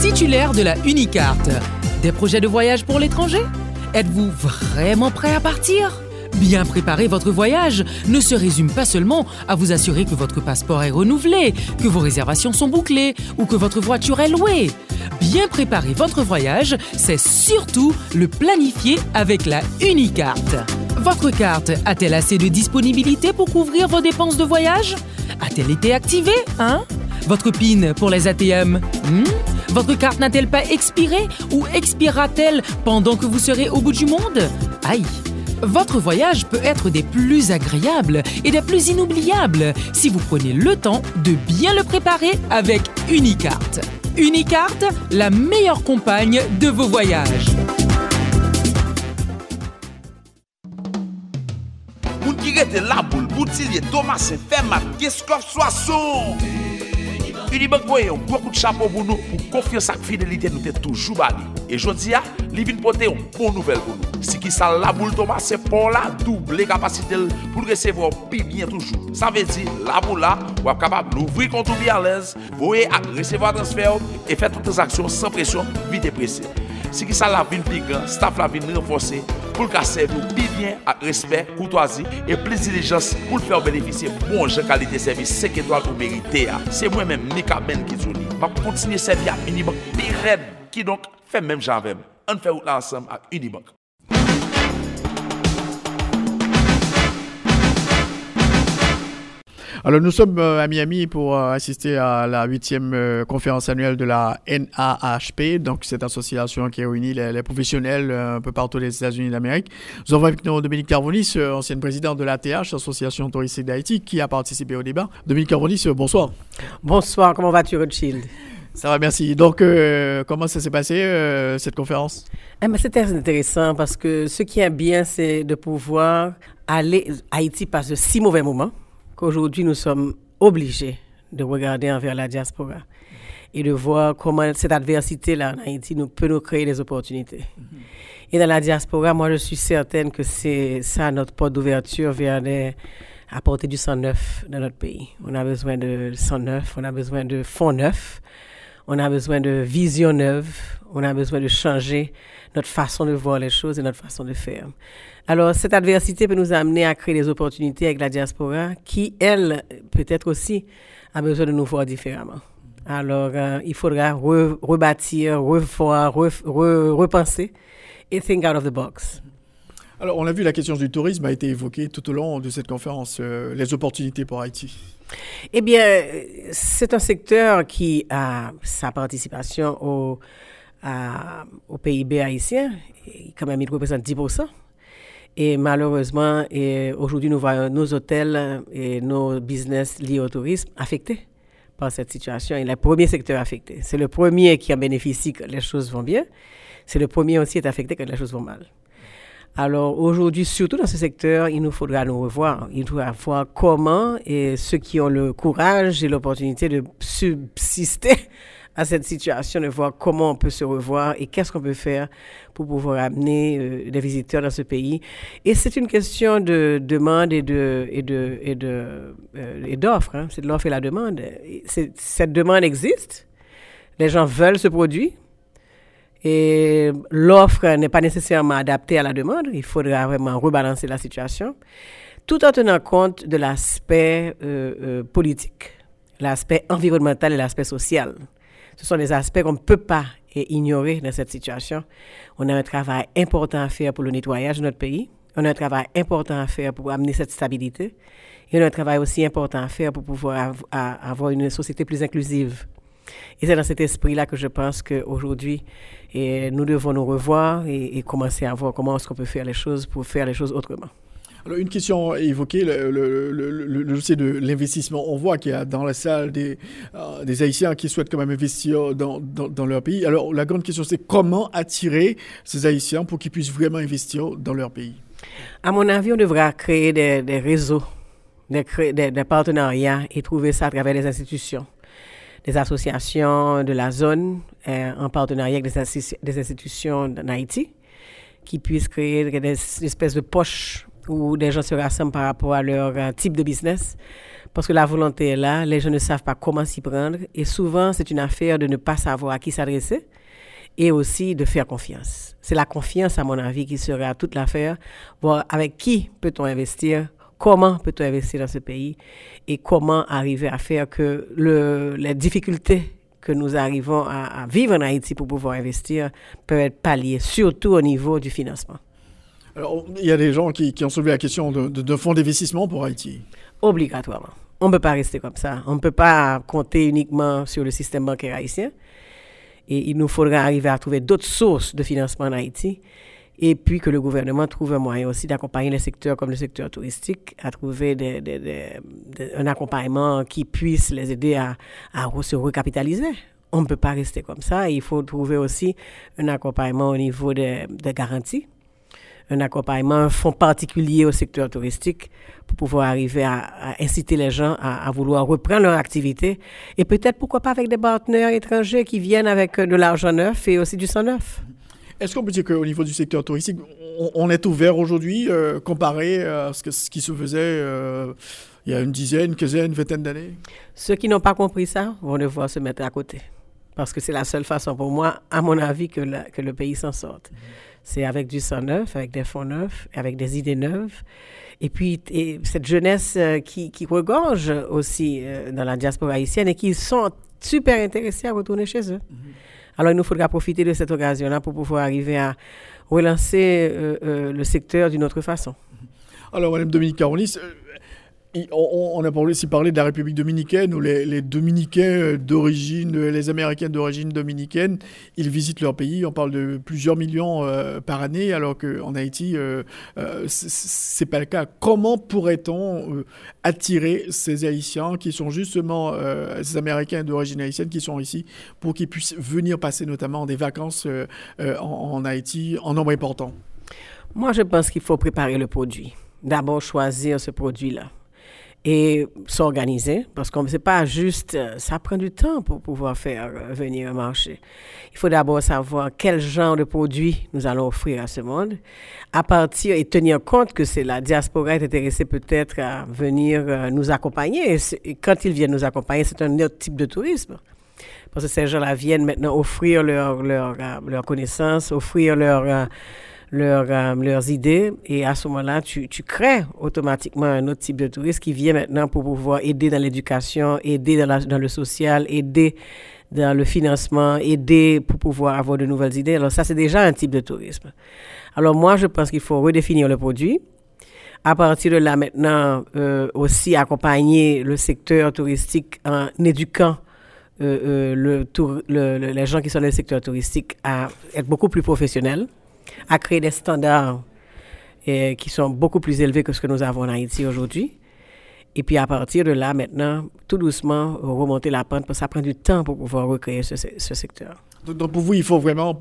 Titulaire de la Unicarte. Des projets de voyage pour l'étranger ? Êtes-vous vraiment prêt à partir ? Bien préparer votre voyage ne se résume pas seulement à vous assurer que votre passeport est renouvelé, que vos réservations sont bouclées ou que votre voiture est louée. Bien préparer votre voyage, c'est surtout le planifier avec la Unicarte. Votre carte a-t-elle assez de disponibilité pour couvrir vos dépenses de voyage ? A-t-elle été activée, hein ? Votre PIN pour les ATM ? Votre carte n'a-t-elle pas expiré ou expirera-t-elle pendant que vous serez au bout du monde ? Aïe ! Votre voyage peut être des plus agréables et des plus inoubliables si vous prenez le temps de bien le préparer avec Unicarte. Unicarte, la meilleure compagne de vos voyages. Unibank voye un beaucoup de chapeau pour nous, pour confiance et fidélité nous t'es toujours bali. Et je dis à, il vient porter une bonne nouvelle pour nous. Si qui ça la boule Thomas, c'est pour la double capacité pour recevoir plus bien toujours. Ça veut dire la boule là, vous êtes capable de l'ouvrir compte bien à l'aise, voyez recevoir transfert et faire toutes les actions sans pression, vite et pressé. Si qui ça la ville plus grand, staff la ville renforcé pour le servir plus bien avec respect, courtoisie et plus diligence pour le faire bénéficier bon jeu qualité service 5 étoiles ou mérité. C'est moi-même Mika Ben qui dit va continuer servir à Unibank pérenne qui donc fait même genre même. On fait route ensemble à Unibank. Alors nous sommes à Miami pour assister à la 8e conférence annuelle de la NAHP, donc cette association qui réunit les professionnels un peu partout des États-Unis d'Amérique. Nous avons avec nous Dominique Carbonis, ancienne présidente de l'ATH, Association touristique d'Haïti, qui a participé au débat. Dominique Carbonis, bonsoir. Bonsoir, comment vas-tu Rothschild ? Ça va, merci. Donc, comment ça s'est passé, cette conférence ? C'était intéressant parce que ce qui est bien, c'est de pouvoir aller... Haïti passe de si mauvais moments. Aujourd'hui, nous sommes obligés de regarder envers la diaspora et de voir comment cette adversité-là en Haïti peut nous créer des opportunités. Mm-hmm. Et dans la diaspora, moi, je suis certaine que c'est ça notre porte d'ouverture vers apporter du sang neuf dans notre pays. On a besoin de sang neuf, on a besoin de fonds neufs, on a besoin de vision neuve, on a besoin de changer notre façon de voir les choses et notre façon de faire. Alors, cette adversité peut nous amener à créer des opportunités avec la diaspora qui, elle, peut-être aussi, a besoin de nous voir différemment. Alors, il faudra rebâtir, revoir, repenser et think out of the box. Alors, on l'a vu, la question du tourisme a été évoquée tout au long de cette conférence, les opportunités pour Haïti. Eh bien, c'est un secteur qui a sa participation au PIB haïtien, quand même, il représente 10%. Et malheureusement, aujourd'hui, nous voyons nos hôtels et nos business liés au tourisme affectés par cette situation. Il est le premier secteur affecté. C'est le premier qui en bénéficie quand les choses vont bien. C'est le premier aussi qui est affecté quand les choses vont mal. Alors aujourd'hui, surtout dans ce secteur, il nous faudra nous revoir. Il faudra voir comment et ceux qui ont le courage et l'opportunité de subsister à cette situation, de voir comment on peut se revoir et qu'est-ce qu'on peut faire pour pouvoir amener des visiteurs dans ce pays. Et c'est une question de demande et d'offre. C'est de l'offre et la demande. Cette demande existe. Les gens veulent ce produit. Et l'offre n'est pas nécessairement adaptée à la demande. Il faudra vraiment rebalancer la situation. Tout en tenant compte de l'aspect politique, l'aspect environnemental et l'aspect social. Ce sont des aspects qu'on ne peut pas ignorer dans cette situation. On a un travail important à faire pour le nettoyage de notre pays. On a un travail important à faire pour amener cette stabilité. Et on a un travail aussi important à faire pour pouvoir avoir une société plus inclusive. Et c'est dans cet esprit-là que je pense qu'aujourd'hui, nous devons nous revoir et commencer à voir comment est-ce qu'on peut faire les choses pour faire les choses autrement. Alors, une question évoquée, le dossier de l'investissement. On voit qu'il y a dans la salle des Haïtiens qui souhaitent quand même investir dans leur pays. Alors, la grande question, c'est comment attirer ces Haïtiens pour qu'ils puissent vraiment investir dans leur pays? À mon avis, on devra créer des réseaux, des partenariats et trouver ça à travers les institutions, des associations de la zone en partenariat avec des institutions en Haïti qui puissent créer des espèces de poches où des gens se rassemblent par rapport à leur type de business, parce que la volonté est là, les gens ne savent pas comment s'y prendre et souvent c'est une affaire de ne pas savoir à qui s'adresser et aussi de faire confiance. C'est la confiance, à mon avis, qui sera toute l'affaire, voir avec qui peut-on investir, comment peut-on investir dans ce pays et comment arriver à faire que les difficultés que nous arrivons à vivre en Haïti pour pouvoir investir peuvent être palliées, surtout au niveau du financement. Alors, il y a des gens qui ont soulevé la question de fonds d'investissement pour Haïti. Obligatoirement. On ne peut pas rester comme ça. On ne peut pas compter uniquement sur le système bancaire haïtien. Et il nous faudra arriver à trouver d'autres sources de financement en Haïti. Et puis que le gouvernement trouve un moyen aussi d'accompagner les secteurs comme le secteur touristique à trouver un accompagnement qui puisse les aider à se recapitaliser. On ne peut pas rester comme ça. Il faut trouver aussi un accompagnement au niveau des garanties, un accompagnement, un fonds particulier au secteur touristique pour pouvoir arriver à inciter les gens à vouloir reprendre leur activité. Et peut-être, pourquoi pas, avec des partenaires étrangers qui viennent avec de l'argent neuf et aussi du sang neuf. Est-ce qu'on peut dire qu'au niveau du secteur touristique, on est ouvert aujourd'hui comparé à ce qui se faisait il y a une dizaine, quinzaine, vingtaine d'années? Ceux qui n'ont pas compris ça vont devoir se mettre à côté. Parce que c'est la seule façon pour moi, à mon avis, que le pays s'en sorte. C'est avec du sang neuf, avec des fonds neufs, avec des idées neuves. Et puis, cette jeunesse qui regorge aussi dans la diaspora haïtienne et qui sont super intéressés à retourner chez eux. Alors, il nous faudra profiter de cette occasion-là pour pouvoir arriver à relancer le secteur d'une autre façon. Alors, Madame Dominique Carbonis, on a aussi parlé de la République dominicaine où les Dominicains d'origine, les Américains d'origine dominicaine, ils visitent leur pays. On parle de plusieurs millions par année, alors qu'en Haïti, c'est pas le cas. Comment pourrait-on attirer ces Haïtiens qui sont justement ces Américains d'origine haïtienne qui sont ici pour qu'ils puissent venir passer notamment des vacances en Haïti en nombre important? Moi, je pense qu'il faut préparer le produit. D'abord, choisir ce produit-là. Et s'organiser, parce que c'est pas juste, ça prend du temps pour pouvoir faire venir un marché. Il faut d'abord savoir quel genre de produits nous allons offrir à ce monde, à partir et tenir compte que c'est la diaspora est intéressée peut-être à venir nous accompagner. Et quand ils viennent nous accompagner, c'est un autre type de tourisme. Parce que ces gens-là viennent maintenant offrir leur connaissance, offrir leurs idées et à ce moment-là, tu crées automatiquement un autre type de touriste qui vient maintenant pour pouvoir aider dans l'éducation, aider dans le social, aider dans le financement, aider pour pouvoir avoir de nouvelles idées. Alors ça, c'est déjà un type de tourisme. Alors moi, je pense qu'il faut redéfinir le produit. À partir de là, maintenant, aussi accompagner le secteur touristique en éduquant les gens qui sont dans le secteur touristique à être beaucoup plus professionnels, à créer des standards qui sont beaucoup plus élevés que ce que nous avons en Haïti aujourd'hui. Et puis à partir de là, maintenant, tout doucement, remonter la pente, parce que ça prend du temps pour pouvoir recréer ce secteur. Donc pour vous, il faut vraiment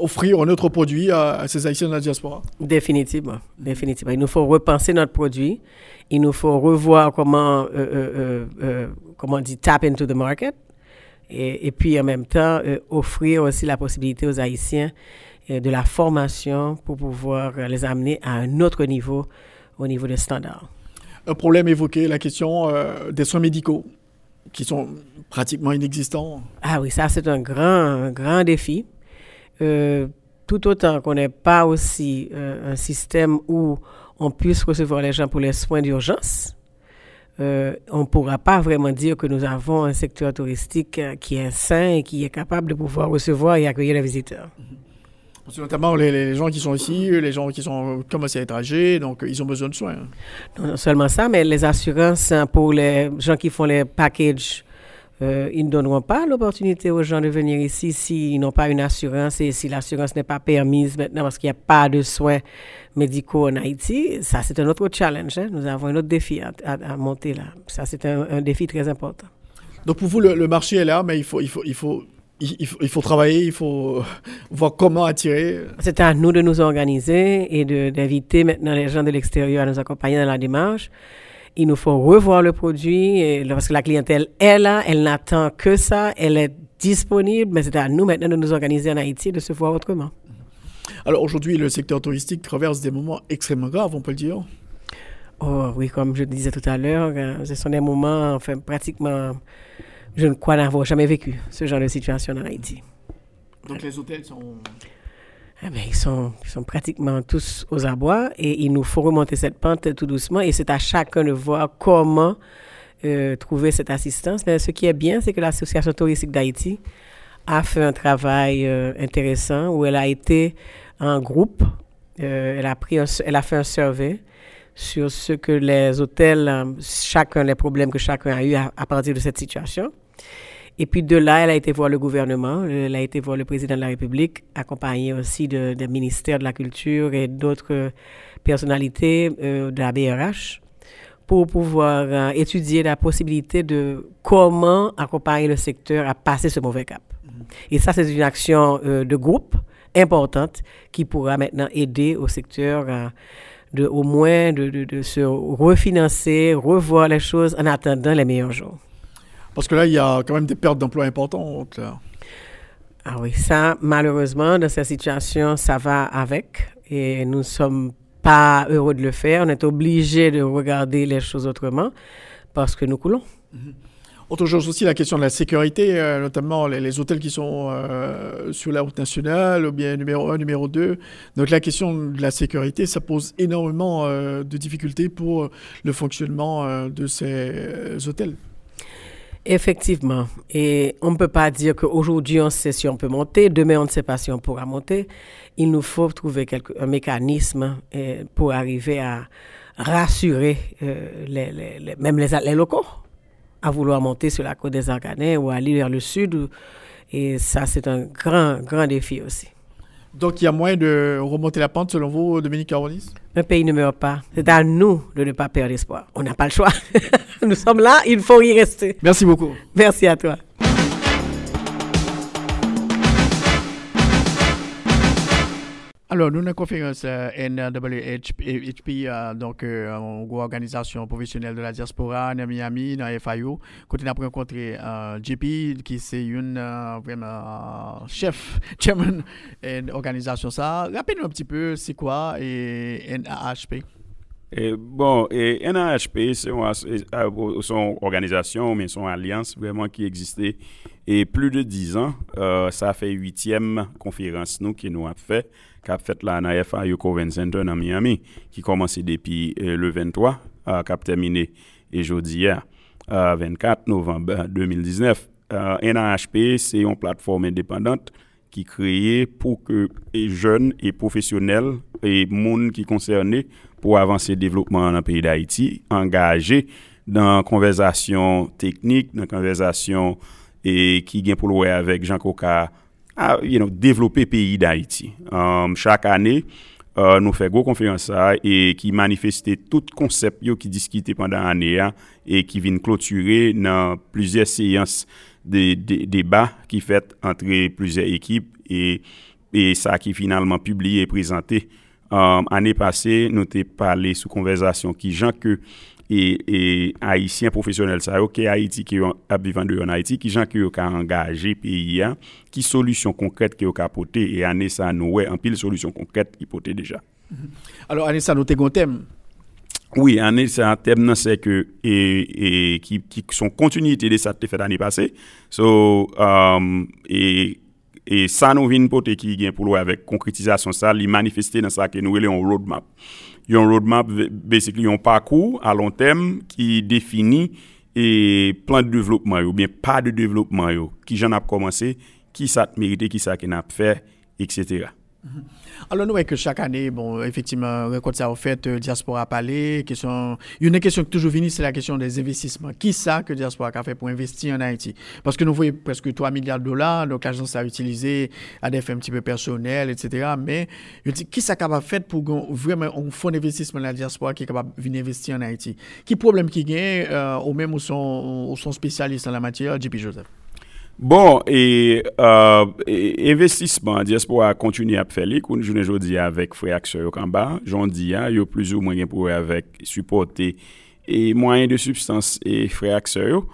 offrir un autre produit à ces Haïtiens de la diaspora? Définitivement. Il nous faut repenser notre produit. Il nous faut revoir comment tap into the market. Et puis en même temps, offrir aussi la possibilité aux Haïtiens de la formation pour pouvoir les amener à un autre niveau, au niveau des standards. Un problème évoqué, la question des soins médicaux, qui sont pratiquement inexistants. Ah oui, ça c'est un grand défi. Tout autant qu'on n'ait pas aussi un système où on puisse recevoir les gens pour les soins d'urgence, on ne pourra pas vraiment dire que nous avons un secteur touristique qui est sain et qui est capable de pouvoir recevoir et accueillir les visiteurs. Notamment les gens qui sont ici, les gens qui sont commencés à être âgés, donc ils ont besoin de soins. Non seulement ça, mais les assurances pour les gens qui font les packages Ils ne donneront pas l'opportunité aux gens de venir ici s'ils n'ont pas une assurance et si l'assurance n'est pas permise maintenant parce qu'il n'y a pas de soins médicaux en Haïti. Ça, c'est un autre challenge. Nous avons un autre défi à monter là. Ça, c'est un défi très important. Donc, pour vous, le marché est là, mais il faut travailler, il faut voir comment attirer. C'est à nous de nous organiser et d'inviter maintenant les gens de l'extérieur à nous accompagner dans la démarche. Il nous faut revoir le produit parce que la clientèle est là, elle n'attend que ça, elle est disponible, mais c'est à nous maintenant de nous organiser en Haïti et de se voir autrement. Alors aujourd'hui, le secteur touristique traverse des moments extrêmement graves, on peut le dire. Oh oui, comme je disais tout à l'heure, ce sont des moments, enfin pratiquement, je ne crois n'avoir jamais vécu ce genre de situation en Haïti. Donc les hôtels sont... Eh bien, ils sont pratiquement tous aux abois et il nous faut remonter cette pente tout doucement et c'est à chacun de voir comment trouver cette assistance. Mais ce qui est bien, c'est que l'Association touristique d'Haïti a fait un travail intéressant où elle a été en groupe, elle a fait un survey sur ce que les hôtels, les problèmes que chacun a eu à partir de cette situation. Et puis de là, elle a été voir le gouvernement, elle a été voir le président de la République, accompagnée aussi des ministères de la Culture et d'autres personnalités de la BRH, pour pouvoir étudier la possibilité de comment accompagner le secteur à passer ce mauvais cap. Et ça, c'est une action de groupe importante qui pourra maintenant aider au secteur de se refinancer, revoir les choses en attendant les meilleurs jours. Parce que là, il y a quand même des pertes d'emplois importantes. Là. Ah oui, ça, malheureusement, dans cette situation, ça va avec. Et nous ne sommes pas heureux de le faire. On est obligés de regarder les choses autrement parce que nous coulons. Mm-hmm. Autre chose aussi, la question de la sécurité, notamment les hôtels qui sont sur la route nationale, ou bien numéro 1, numéro 2. Donc la question de la sécurité, ça pose énormément de difficultés pour le fonctionnement de ces hôtels. Effectivement. Et on ne peut pas dire qu'aujourd'hui, on sait si on peut monter. Demain, on ne sait pas si on pourra monter. Il nous faut trouver un mécanisme pour arriver à rassurer même les locaux à vouloir monter sur la côte des Arcanais ou aller vers le sud. Et ça, c'est un grand, grand défi aussi. Donc, il y a moyen de remonter la pente, selon vous, Dominique Carbonis? Un pays ne meurt pas. C'est à nous de ne pas perdre espoir. On n'a pas le choix. Nous sommes là, il faut y rester. Merci beaucoup. Merci à toi. Alors, nous, la conférence NAHP, donc, organisation professionnelle de la diaspora, à Miami, dans FIO, quand on a rencontré JP, qui c'est une vraiment chairman de l'organisation. Rappelez-nous un petit peu, c'est quoi NAHP? NAHP, c'est une organisation, mais c'est une alliance vraiment qui existait et plus de 10 ans. Ça fait 8e conférence nous qui nous a fait. Qui a fait la NAFA Convention Center dans Miami, qui commençait depuis le 23, qui a terminé aujourd'hui, 24 novembre 2019. NAHP, c'est une plateforme indépendante qui est créée pour que les jeunes et professionnels et monde qui concernés pour avancer le développement dans le pays d'Haïti, engagés dans conversation technique, dans conversation et qui gagne pour le avec Jean Coca. Développer pays d'Haïti. Chaque année, nous faisons gros conférence et qui manifestent tout concept qui discutent pendant l'année et qui viennent clôturer dans plusieurs séances de débats qui fait entre plusieurs équipes et ça qui finalement publié et présenté. Année passée, nous avons parlé sous conversation qui gens que et haïtiens professionnels ça OK Haïti qui vivant en Haïti qui gens qui ont engagé pays qui solutions concrètes qui ont apporté et année ça nous en pile solutions concrètes qui portait déjà. Alors année ça nous t'es un thème. Oui, année ça thème c'est que et qui sont continuité de ça t'es fait l'année passée. Et ça nous vient porter qui gain pour avec concrétisation ça li manifester dans ça que nous on roadmap. Yon roadmap basically yon parcours à long terme qui définit et plan de développement ou bien pas de développement qui j'en a commencé qui ça mérité qui ça qui n'a fait etc. Alors, nous voyons que chaque année, bon, effectivement, quand ça a fait, diaspora a parlé, une question qui toujours venue, c'est la question des investissements. Qui ça que diaspora a fait pour investir en Haïti? Parce que nous voyons presque 3 milliards de dollars, donc l'agence a utilisé à des fins un petit peu personnelles, etc. Mais, je dis, qui ça a fait pour vraiment un fonds d'investissement de la diaspora qui est capable de venir investir en Haïti? Qui problème qui gagne, ou même où sont spécialistes en la matière, JP Joseph? Bon, et investissement, diaspora continue à faire les coups. Je ne dis avec frère action au Kamba. J'en dis, il y a plus ou moins pour avec supporter et moyens de substance et frère action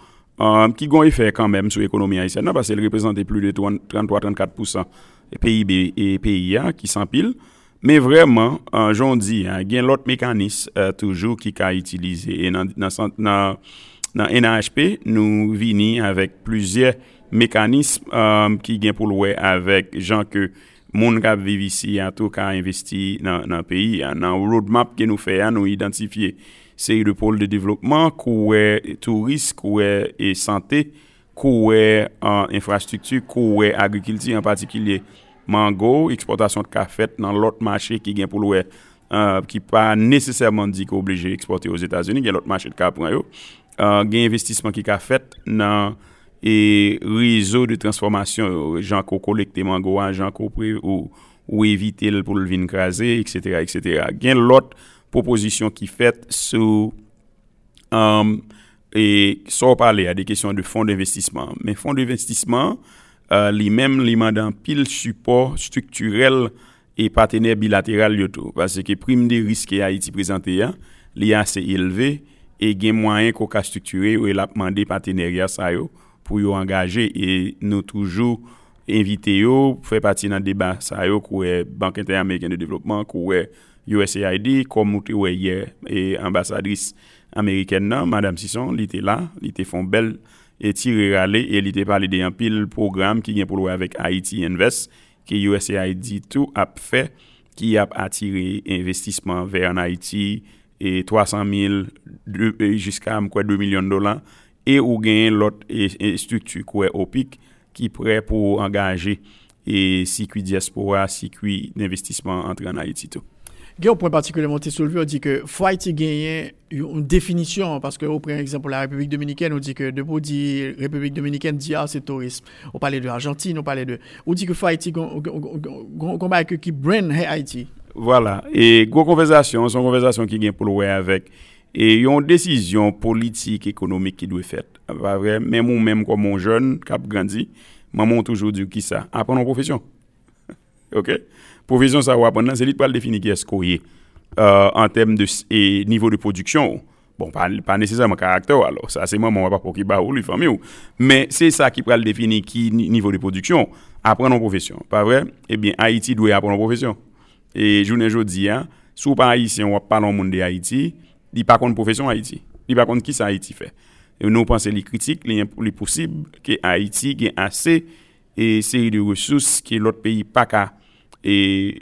qui ont effet quand même sur l'économie haïtienne parce qu'elle représente plus de 33-34% PIB et PIA qui s'empilent. Mais vraiment, j'en dis, il y a l'autre mécanisme toujours qui a utilisé. Et dans NAHP, nous venons avec plusieurs mécanisme qui gagne pour louer avec gens que monde qui vivent ici en tout cas investi dans pays dans roadmap que nous fait nous identifier c'est le pôle de développement coué tourisme coué et santé coué infrastructure coué agriculture en particulier mango exportation de café dans l'autre marché qui gagne pour louer qui pas nécessairement dit qu'obligé exporter aux États-Unis il y a l'autre marché de capran yo gain investissement qui a fait dans et réseau de transformation gens qu'on collecte mango gens qu'on ou éviter pour le vin craser etc. Gain l'autre proposition qui faite sur et sans parler à des questions de fonds d'investissement mais fonds d'investissement lui-même mandat pile support structurel et partenaires bilatéral yoto parce que prime des risques que Haïti présenté li assez élevé et gain moyen qu'on ka structurer ou l'a demander partenariat ça yo pour yo engager et nous toujours inviter yo faire partie dans débat ça yo que Banque interaméricaine de développement que USAID comme nous hier et ambassadrice américaine nan madame Sisson li était là li était font belle et tirer aller et li était parler de un pile programme qui vient pour le avec Haiti Invest que USAID tout a fait qui a attiré investissement vers en Haïti et 300 000 jusqu'à quoi 2 millions de dollars et ou gagne l'autre structure quoi OPIC qui prêt pour engager et circuit diaspora circuit d'investissement entre en Haïti tout. Gros point particulièrement soulevé on dit que faut Haïti gagner une définition parce que au prend exemple la République dominicaine on dit que de pour dire République dominicaine dit ah c'est tourisme on parlait de Argentine on parlait de on dit que faut Haïti combat qui brand Haïti. Voilà et gros conversation son conversation qui gagne pour le avec et yon décision politique économique qui doit faite pas vrai même ou même comme mon jeune qui a grandi maman toujours dit qui ça apprendre une profession OK profession ça ou apprendre c'est lui pas définir qui est coyer en termes de niveau de production bon pas nécessairement caractère alors ça c'est maman papa qui ba ou lui famille ou mais c'est ça qui va le définir qui niveau de production apprendre une profession pas vrai eh bien Haïti doit apprendre une profession et journée jodi a sous pas haïtien on parle au monde de Haïti il pas contre profession Haïti il pas contre qui ça Haïti fait et nous penser les critiques les possible que Haïti gagne assez et série de ressources que l'autre pays pas ca et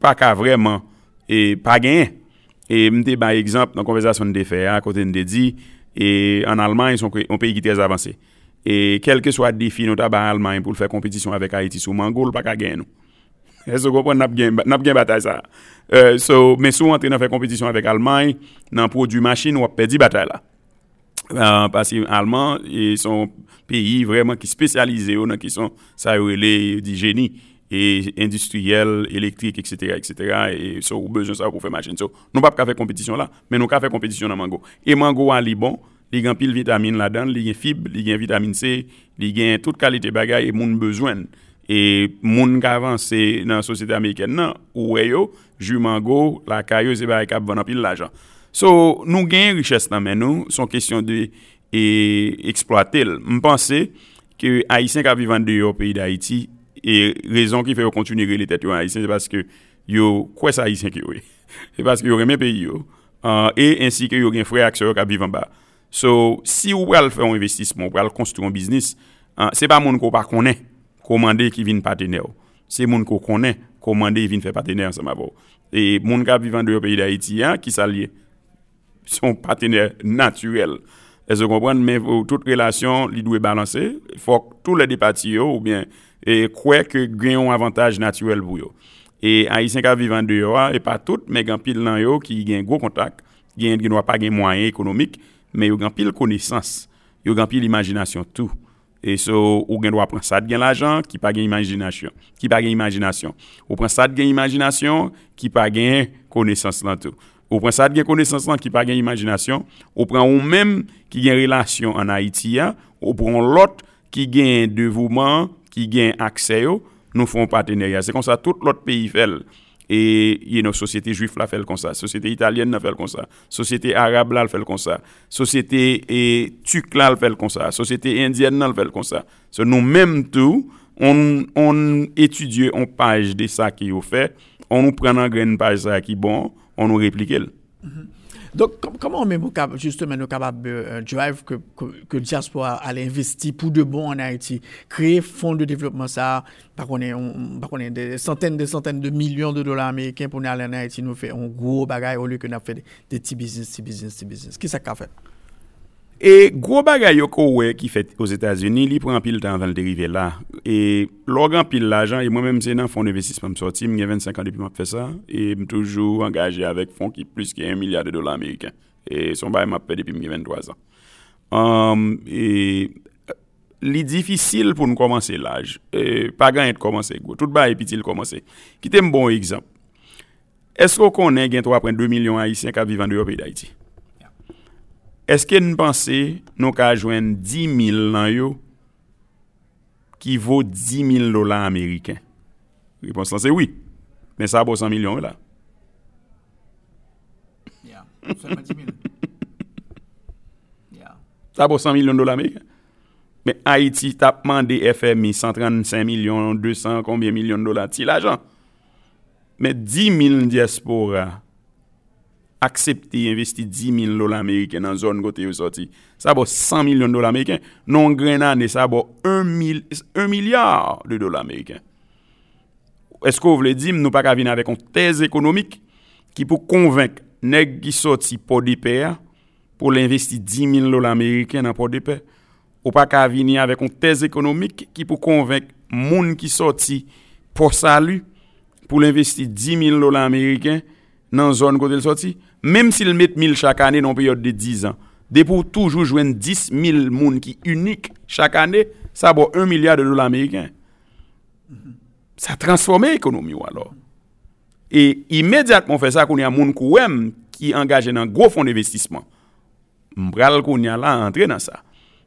pas ca vraiment et pas gagne et me par exemple dans conversation de faire à côté de dit et en Allemagne ils sont un pays qui est très avancé et quel que soit défi nous tabac Allemagne pour faire compétition avec Haïti sur mango pas ca gagne nous est-ce qu'on peut n'a bien bataille ça mais sous entrer dans faire compétition avec Allemagne dans produit machine on a perdu bataille là parce que allemand ils sont pays vraiment qui spécialisés dans qui sont ça relé du génie et industriel électrique etc. et so besoin ça pour faire machine so nous pas faire compétition là mais nous ca faire compétition dans mango et mango a li bon li grand pile vitamine là-dedans li gen fibre li gen vitamine C li gen toute qualité bagaille et moun besoin et moun ka avancer dans société américaine nan oué yo jus mango la caillou c'est ba cap vendre pile l'argent so nous gagne richesse nan men nous sont question de exploiter m'penser que haïtien ka vivant dehors pays d'Haïti et raison qui fait continuer les têtes haïtien c'est parce que yo quoi ça haïtien que oui c'est parce que yo aime pays yo et ainsi que yo gen frère acteur ka vivant bas so si ou pral faire un investissement ou pral construire un business c'est pas moun ko pa connaît commander qui viennent partenaire c'est monde qu'on connaît commander viennent faire partenaire ensemble et monde qui vivant dans le pays d'Haïti qui s'allie son partenaire naturel est-ce comprendre mais toute relation li doit balancer faut tous les parties ou bien et croire que gagne un avantage naturel pour eux et haïtien qui vivent en dehors et pas tout mais grand pile nan yo qui gen gros contact, gen qui n'ont pas gen moyen économique mais yo grand pile connaissance, yo grand pile imagination tout. Et so ou gen doit prendre ça de gen l'argent qui pas gen imagination, qui pas gen imagination. Ou prend ça de gen imagination qui pas gen connaissance là tout. Ou prend ça de gen connaissance là qui pas gen imagination, ou prend ou même qui gen relation en Haïti, ou prend l'autre qui gen dévouement, qui gen accès yo, nous font partenariat. C'est comme ça tout l'autre pays fait. Et you know, société juive la fait comme ça, société italienne la fait comme ça, société arabe la fait comme ça, société turque la fait comme ça, société indienne la fait comme ça. So, nous même tout on étudie en page de ça qui au fait, on nous prend en graine page ça qui bon, on nous réplique. Mm-hmm. Donc comment même justement nous capable drive que diaspora à investir pour de bon en Haïti, créer fonds de développement ça par qu'on est des centaines de millions de dollars américains pour aller en Haïti, nous fait un gros bagaille au lieu que n'a fait des petits business. Qui ça qu'a fait? Et gros bagaille qui fait aux États-Unis, il prend pile temps avant d'arriver là et l'organ pile l'argent et moi-même c'est dans fonds d'investissement me sorti, j'ai 25 ans depuis m'a fait ça et me toujours engagé avec fonds qui plus que 1 milliard de dollars américains et son bail m'a fait depuis mes 23 ans. Et li difficile pour nous commencer l'âge et pas gagne de commencer gros. Tout bail petit le commencer. Qui t'aime bon exemple. Est-ce qu'on connaît gain 3.2 millions haïtiens qui vivent en dehors d'Haïti? Est-ce que nous pensons nous qu'à joindre 10 000 dans yo qui vaut $10,000 américains? Réponse là c'est oui. Mais ça vaut 100 millions là. Yeah, seulement 10 000. Yeah. Ça vaut $100 millions américains. Mais Haïti t'a demandé FMI 135 millions, 200 combien millions de dollars ti l'argent. Mais 10 000 diaspora accepter investir $10,000 américains dans zone côté où sorti ça vaut $100 millions américains non grenade ça vaut 1 milliard de dollars américains. Est-ce que vous voulez dire nous pas qu'à venir avec une thèse économique qui pour convaincre nèg qui sorti port de paix pour l'investir $10,000 américains dans port de paix, ou pas qu'à venir avec une thèse économique qui pour convaincre monde qui sorti pour salut pour l'investir $10,000 américains dans zone côté le sorti. Même s'il met 1000 chaque année dans période de 10 ans, de pour toujours joindre 10 000 monde qui unique chaque année, ça vaut $1 milliard américain. Ça transforme l'économie alors. Et immédiatement fait ça qu'on y a monde qui engagé dans gros fonds d'investissement. M'bral qu'on y a là entrer dans ça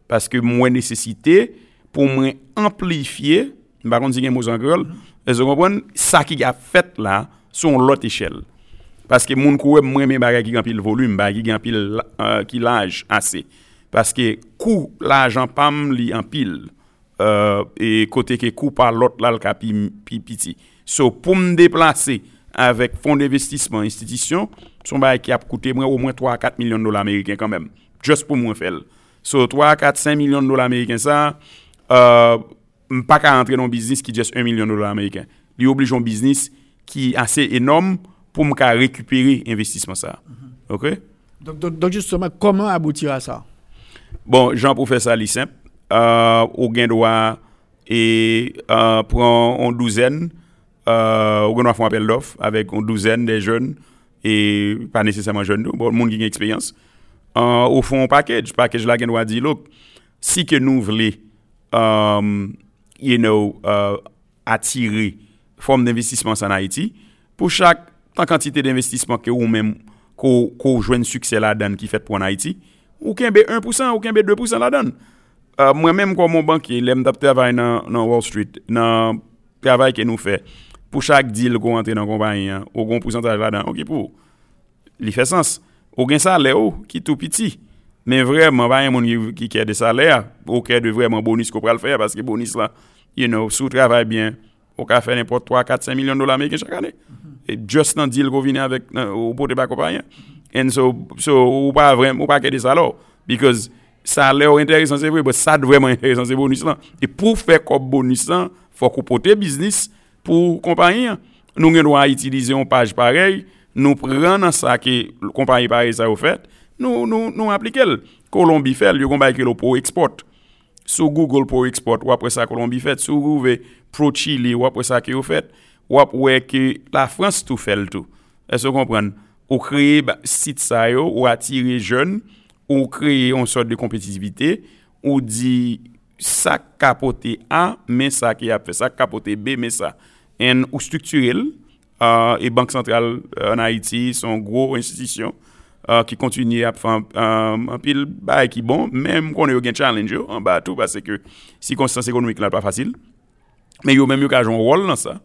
parce que moins nécessité pour moins amplifier, par contre dire mot en grol, vous comprenez ça qui a fait là sur l'autre échelle. Parce que moun kouè mwen men bagay ki gampil volume, bagay ki gampil ki large assez. Parce que coût l'argent pam li en pile et côté que coût par l'autre là le pi petit. So pour me déplacer avec fonds d'investissement institution, son bagay qui a coûté moi au moins 3-4 millions de dollars américains quand même, juste pour moi faire. So 3-4-5 millions de dollars américains ça pas qu'à entrer dans business qui juste $1 million américain. Li oblige un business qui assez énorme pour me récupérer investissement ça. Mm-hmm. OK? Donc justement comment aboutir à ça? Bon, Jean pour faire ça li simple, au gain droit et prend en douzaine au gain droit font appel d'offres avec en douzaine des jeunes et pas nécessairement jeunes, bon monde qui a expérience. Au fond package là gain droit dit look, si que nous voulons attirer forme d'investissement en Haïti pour chaque tant quantité d'investissement que ou même qu'on joigne succès là-dedans qui fait pour en Haïti ou qu'un 1% ou qu'un 2% là-dedans. Moi même comme mon banquier l'aime travailler dans Wall Street dans travail que nous fait pour chaque deal qu'on entre dans compagnie au grand pourcentage là-dedans. OK pour il fait sens. Au gain salaire qui tout petit mais vraiment pas un monde qui a des salaires au cœur de vraiment bonus qu'on va le faire parce que bonus là sous travail bien au cas faire n'importe 3-4-5 millions de dollars américains chaque année. Et juste dans deal qu'on vient avec au pote pas compagnie and so ou pas vraiment ou pas que des salaires because ça a l'air intéressant c'est vrai mais ça vraiment intéressant c'est bonus là et pour faire comme bonus là faut qu'on porter business pour compagnie nous doit utiliser une page pareil nous prend dans ça que compagnie pareil ça au fait nous appliquer Colombie fait le combat que le pour export sur Google pour export ou après ça Colombie fait sur Google pro Chili ou après ça que au fait ou après que la France tout fait le tout. Est-ce que vous comprenez? Ou créer site ça yo, ou attirer jeunes, ou créer une sorte de compétitivité, ou dit ça capoter A mais ça qui a fait ça capoter B mais ça. En ou structurel et Banque centrale en Haïti sont gros institutions qui continuent à faire un pile bail qui bon même qu'on a eu un challenge en bas tout parce que circonstances économiques là pas facile. Mais yo même yo ka joue un rôle dans ça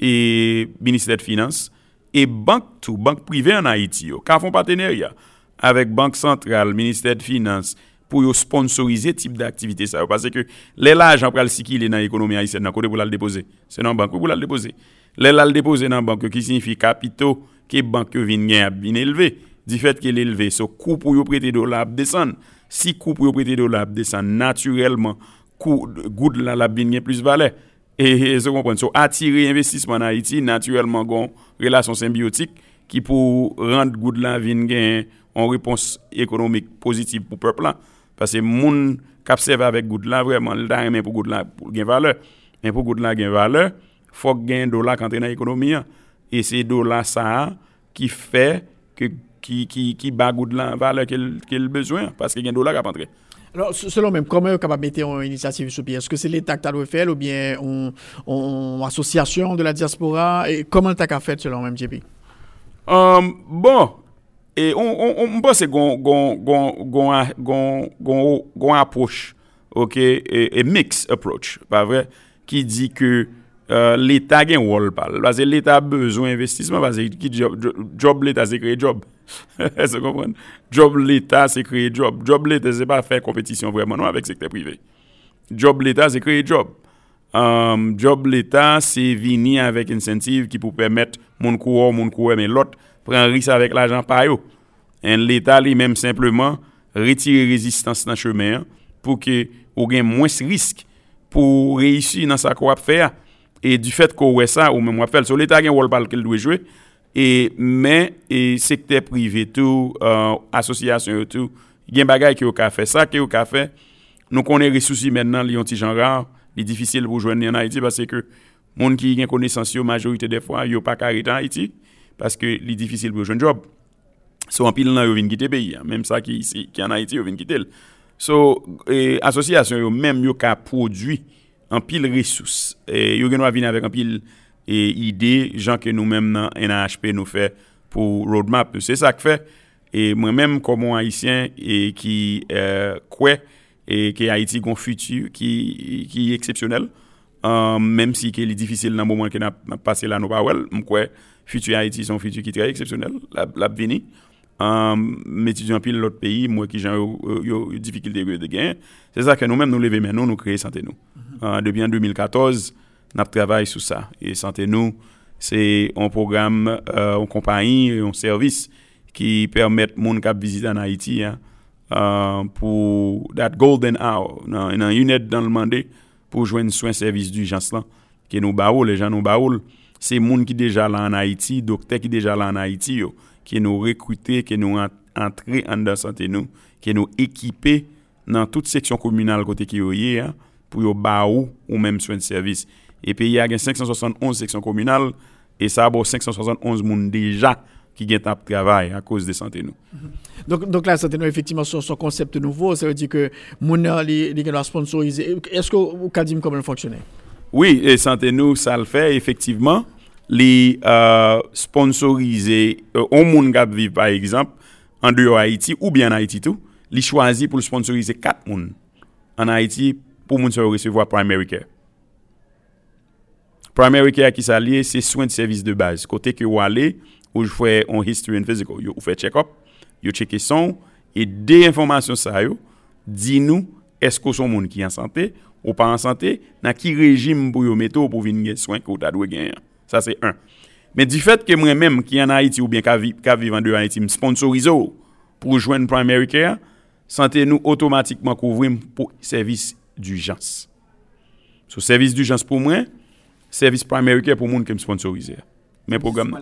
et ministère de finance et banque tout banque privée en Haïti yo ka font partenariat avec Banque centrale, ministère de finance pour yo sponsoriser type d'activité ça parce que les l'argent pral circuler dans l'économie haïtienne dans côté pour la déposer c'est dans banque pour la déposer les la déposer dans banque qui signifie capitaux que banque vinn gain bien élevé du fait que l'élevé ce coût pour yo prêter dollar descend si coût pour yo prêter dollar descend naturellement coût good la bien gain plus valeur et vous comprenez, so attirer investissement en Haïti naturellement gon relation symbiotique qui pour rendre good la vinn gain en réponse économique positive pour peuple là parce que moun k'ap serve avec good la vraiment le ta mais pour good la pour gain valeur mais pour good la gain valeur faut gain dollar quand dans économie et c'est dollar ça qui fait que qui ba good la valeur qu'il besoin parce que gain dollar k'ap entrer. Alors, selon même, comment est-ce qu'on va mettre une initiative sur pied? Est-ce que c'est l'État qui doit faire ou bien une association de la diaspora? Et comment est-ce qu'on a fait selon même, JP? Bon, et on pense qu'on approche, ok, et mixed approach, pas vrai, qui dit que l'État a un rôle, parce que l'État a besoin d'investissement, parce que job l'État, c'est créer job. Est-ce que vous comprenez? Job l'État, c'est créer job. Job l'État, c'est pas faire compétition vraiment non avec le secteur privé. Job l'État, c'est créer job. Job l'État, c'est venir avec incentive qui pour permettre mon coureur, mais l'autre prend risque avec l'argent par eux. Et l'État lui-même simplement retire résistance dans le chemin pour que vous gagne moins risque pour réussir dans sa quoi faire. Et du fait qu'on voit ça, ou même on fait, sur l'État gagne rôle qu'il doit jouer. Et mais et secteur privé tout association tout il y a bagaille qui au café ça qui au café nous connaît les soucis maintenant li ont ti genre rare li difficile pour joindre en Haïti parce que monde qui gagne connaissance yo majorité des fois yo pas carré en Haïti parce que li difficile pour joindre job so en pile là yo vinn quitter pays même ça qui ici qui en Haïti yo vinn quitter so association yo même yo ka produit en pile ressources et yo gagne venir avec en pile et idée gens que nous-mêmes dans NAHP nous fait pour roadmap c'est ça que fait et moi-même comme un haïtien et qui croit et que Haïti gon futur qui exceptionnel même si que est difficile dans moment que n'a passé là nous pas well moi crois futur Haïti son futur qui très exceptionnel la venir étudiant pile l'autre pays moi qui j'ai eu difficulté de gain c'est ça que nous-mêmes nous lever maintenant nous créer Santé Nou depuis en 2014 n'a travaille sur ça et Santé Nou c'est un programme en compagnie et un service qui permettent monde qui visiter en Haïti pour that golden hour dans une aide dans le mandé pour joindre soin service d'urgence là que nous baou les gens nous baoul c'est monde qui déjà là en Haïti docteur qui déjà là en Haïti qui nous recruter qui nous entrer en dans Santé Nou qui nous équiper dans toute section communale côté qui yoyé pour yo baou ou même soin de service. Et puis il y a 571 sections communales et ça a 571 moun déjà qui gagne tap travail à cause de Santé Nou. Mm-hmm. Donc là Santé Nou effectivement son concept nouveau, ça veut dire que moun li doit sponsoriser. Est-ce que vous pouvez dire comment fonctionner? Oui, et Santé Nou ça le fait effectivement, li sponsoriser on moun qui vivent par exemple en dehors Haïti ou bien en Haïti tout, li choisi pour sponsoriser 4 moun en Haïti pour moun recevoir primary care. Primary care qui s'allie, c'est soins de service de base. Côté que vous allez, vous faites un history and physical. Vous faites check-up, vous checkez son, et des informations ça, dit nous, est-ce que son monde qui est en santé, ou pas en santé, dans qui régime pour vous mettre pour venir soin que vous avez gagné. Ça, c'est un. Mais du fait que moi-même, qui en Haïti, ou bien qui vivent en dehors Haïti, me sponsorise pour joindre primary care, Santé Nou automatiquement couvrir pour service d'urgence. So, service d'urgence pour moi, service primary care pour moun qui me sponsorise mes programmes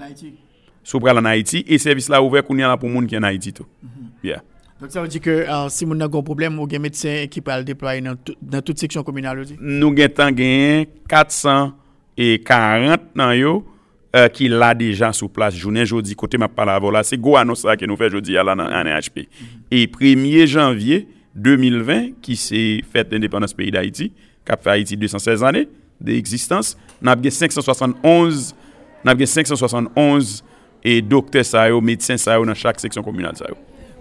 sous pral en Haïti et service là ouvert qu'on y a pour moun qui en Haïti tout. Mm-hmm. Yeah. Donc ça veut dire que si moun a un problème ou gen médecin qui peut le déployer dans toute section communale. Nous gain 400 et 40 nan yo qui l'a déjà sous place journée jeudi côté m'a parlé voilà c'est go annonce ça que nous fait jeudi à la NAHP et 1er janvier 2020 qui c'est fête d'indépendance pays d'Haïti qui a fait Haïti 216 années d'existence n'a bien 571 et docteur ça yo médecin ça yo dans chaque section communale ça yo.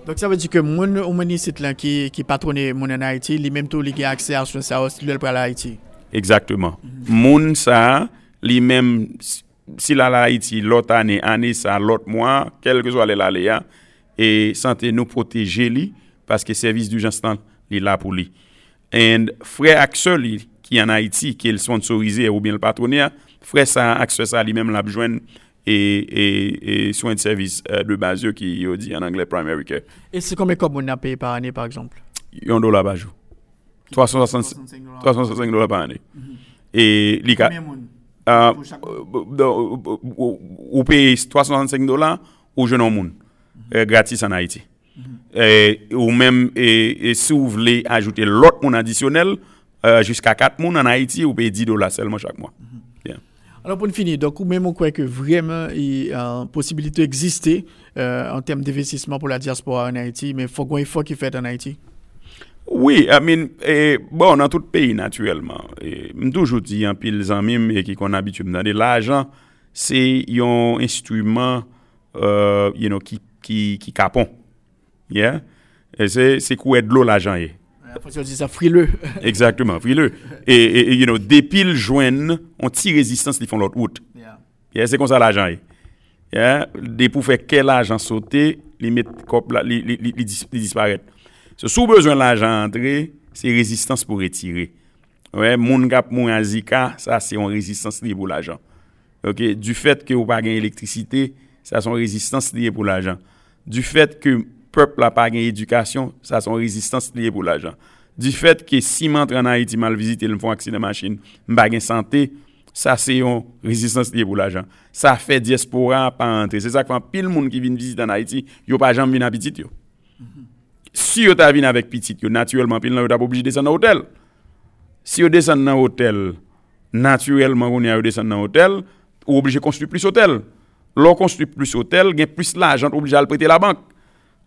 Donc ça veut dire que mon humaniste là qui patronne mon en Haïti lui même tout li gen accès à ça le pour Haïti. Exactement. Moun ça lui même si la Haïti l'autre année ça l'autre mois quel que soit l'aléa et santé nous protéger lui parce que service d'urgence il là pour lui and frère Axel qui en Haïti qui est sponsorisé ou bien le patronné frère ça Axel ça lui même l'a joindre et soins de service de base qui dit en anglais primary care et c'est combien comme on a payé par année par exemple $1 par jour $365 par année et li ka ou paye $365 ou jeune monde gratis en Haïti ou même si vous voulez ajouter l'autre monde additionnel jusqu'à 4 monde en Haïti ou paye $10 seulement chaque mois. Bien. Alors pour finir donc ou même on croit que vraiment il y a une possibilité exister en termes d'investissement pour la diaspora en Haïti mais faut qu'on effort qui fait en Haïti. Oui, I mean, bon, dans tout pays, naturellement. Je toujours dis, en pile, les amis qui qu'on habitue de l'argent, c'est un instrument you know, qui capon. Yeah? Et c'est quoi de l'eau, l'argent. Parce qu'on dit ça frileux. Exactement, frileux. Et you know, des piles joignent, on tire résistance, ils font l'autre route. Yeah. Yeah, c'est comme ça l'argent. Yeah? Des pour faire quel argent sauter, ils mettent comme là, ils disparaissent. Ce sous besoin l'argent entrer, c'est résistance pour retirer. Ouais, moun gap moun azika, ça c'est une résistance liée pour l'argent. OK, du fait que ou pas gagne électricité, ça son résistance liée pour l'argent. Du fait que peuple a pas gagne éducation, ça son résistance liée pour l'argent. Du fait que si m'entre en Haïti mal visiter le font accident machine, m'pa gagne santé, ça c'est une résistance liée pour l'argent. Ça fait diaspora pas entrer. C'est ça que pile moun qui viennent visiter en Haïti, yo pas jamais vinn petit yo. Si yo ta vin avec petit yo naturellement pile yo ta obligé descendre dans hôtel. Si yo descend dans hôtel, naturellement on yo descend dans hôtel, ou obligé construire plus hôtel. L'on construit plus hôtel, gain plus l'argent obligé à le prêter la banque.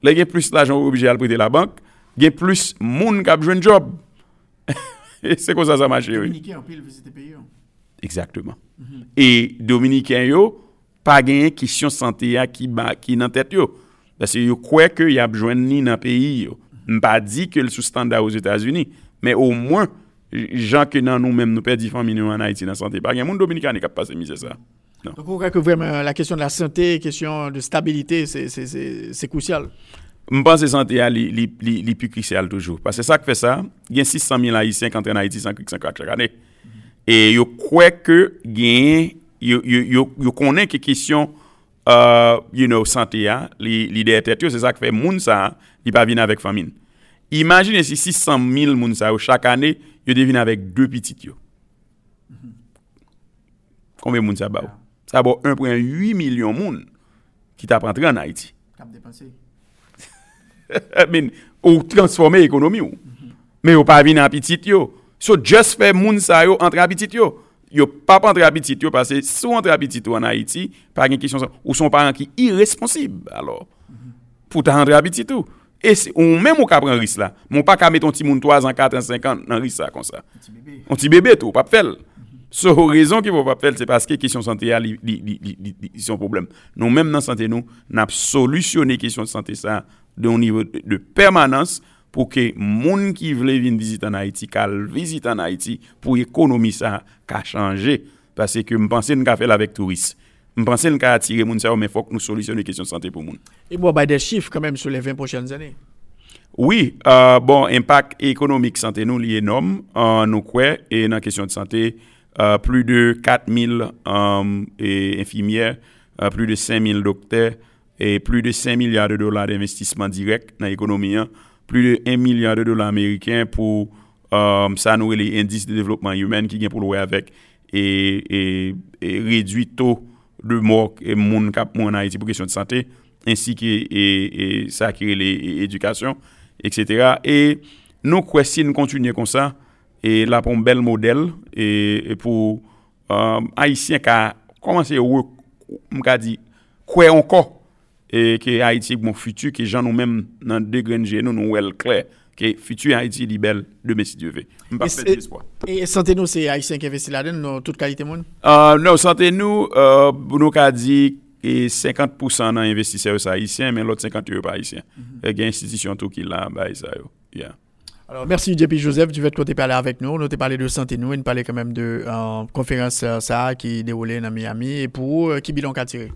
Là gain plus l'argent obligé à le prêter la banque, gain plus moun k'ap joindre job. Et c'est comme ça ça marche. Dominicain en pile visite pays. Exactement. Mm-hmm. Et dominicain yo pas gain question santé qui nan tête yo. Parce que je crois qu'il y a besoin ni dans le pays. Je ne pas dit que le sous-standard aux États-Unis, mais au moins, gens que nous-mêmes, nous perdons des familles en Haïti dans la santé. Par exemple, les Dominicains ne peuvent pas se miser ça. Non. Donc, vous croyez que vraiment la question de la santé, la question de stabilité, c'est crucial? Je pense que la santé est plus cruciale toujours. Parce que ça qui fait ça, il y a 600 000 Haïtiens qui entrent en Haïti sans cric, sans crac chaque année. Et je crois que je connais que question. You know santé a l'idée tête c'est ça qui fait moun ça il pas venir avec famine. Imaginez si 600 000 moun ça chaque année yo devine avec deux petites yo. Mm-hmm. Combien moun ça ba ou? Ça ba 1.8 million moun qui t'a rentré en Haïti. Cap dépenser. I mean ou transformer économie ou. Mm-hmm. Mais ou pas venir en petite yo. So just fait moun ça yo entre petite yo. Yo pas entre habitude yo parce que sous entre habitude en Haïti pas une question ou son parent qui irresponsible alors pour t'entrer habitude et si, on même on ka prend risque là mon pas ka mettre ton petit moun 3 ans 4 ans 5 ans dans risque ça comme ça on petit bébé tout pas faire so raison qu'il faut pas faire c'est parce que question santé ils sont problème nous même dans santé nous n'a solutionner question de santé ça de au niveau de permanence pour que moun qui veulent venir visiter en Haïti qu'al visite en Haïti pour économie ça qu'a changé parce que me penser nous qu'a faire avec touristes me penser nous qu'a attirer moun ça mais faut que nous solutionner question de santé pour moun et bon bah des chiffres quand même sur les 20 prochaines années. Oui, bon impact économique santé nous li énorme nous croit et dans question de santé plus de 4000 infirmières plus de 5000 docteurs et plus de 5 milliards de dollars d'investissement direct dans l'économie. Plus de $1 billion américain pour ça nous les indices de développement humain qui gain pour le avec et réduit taux de mort et monde cap en Haïti pour question de santé ainsi que et ça qui les éducation etc. et nous crois si nous continuer comme ça et là pour un bel modèle et pour haïtien qui a commencé à dire quoi encore et que Haïti bon futur que gens nous même dans dégrenger nous well clair que futur Haïti libelle demain si Dieu veut. On pas perdre espoir. Et Santé Nou c'est haïtien qui investit là-dedans toute qualité monde. Non Santé Nou nous qu'a dit et 50% dans investisseurs haïtiens mais l'autre 50% pas haïtiens. Il y a institution tout qui là bah ça yo. Yeah. Alors, merci JP Joseph, tu veux te parler avec nous. Nous t'ai parlé de Santé Nou, nous parlé quand même de conférence ça qui déroulait dans Miami et pour qui bilan qu'a tiré.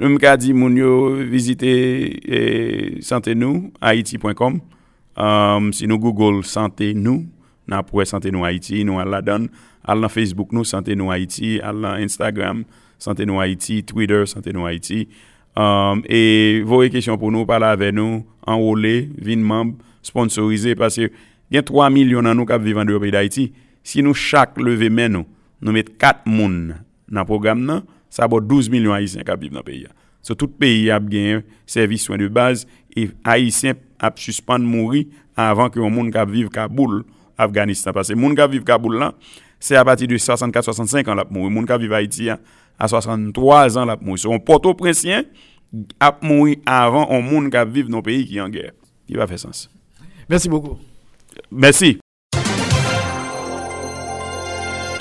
Nous avons dit que visiter Santé Nou, rfmhaiti.com. Si nous Google Santé Nou, nous avons Santé Nou Haïti, nous allons dans Facebook, nous Santé Nou Haïti, allons Instagram, Santé Nou Haïti, Twitter, Santé Nou Haïti. Et vos questions pour nous, parlez avec nous, enrôlez, vin membre, sponsorisez, parce que il y a 3 millions de nous qui vivent en dehors du pays d'Haïti. Si nous, chaque levée, nous mettons 4 personnes dans le programme, ça a 12 millions d'Haïtiens qui vivent dans le pays. So, tout pays a gagné service soins de base et Haïtiens a suspendu mourir avant que les gens qui vivent Kaboul, Afghanistan. Parce que les gens qui vivent Kaboul, là, c'est à partir de 64-65 ans qu'ils mourent. Les gens qui vivent Haïti à 63 ans qu'ils mourent. So, on Port-au-Princeien a mouru avant les gens qui vivent dans le pays qui est en guerre. Il va faire sens. Merci beaucoup. Merci.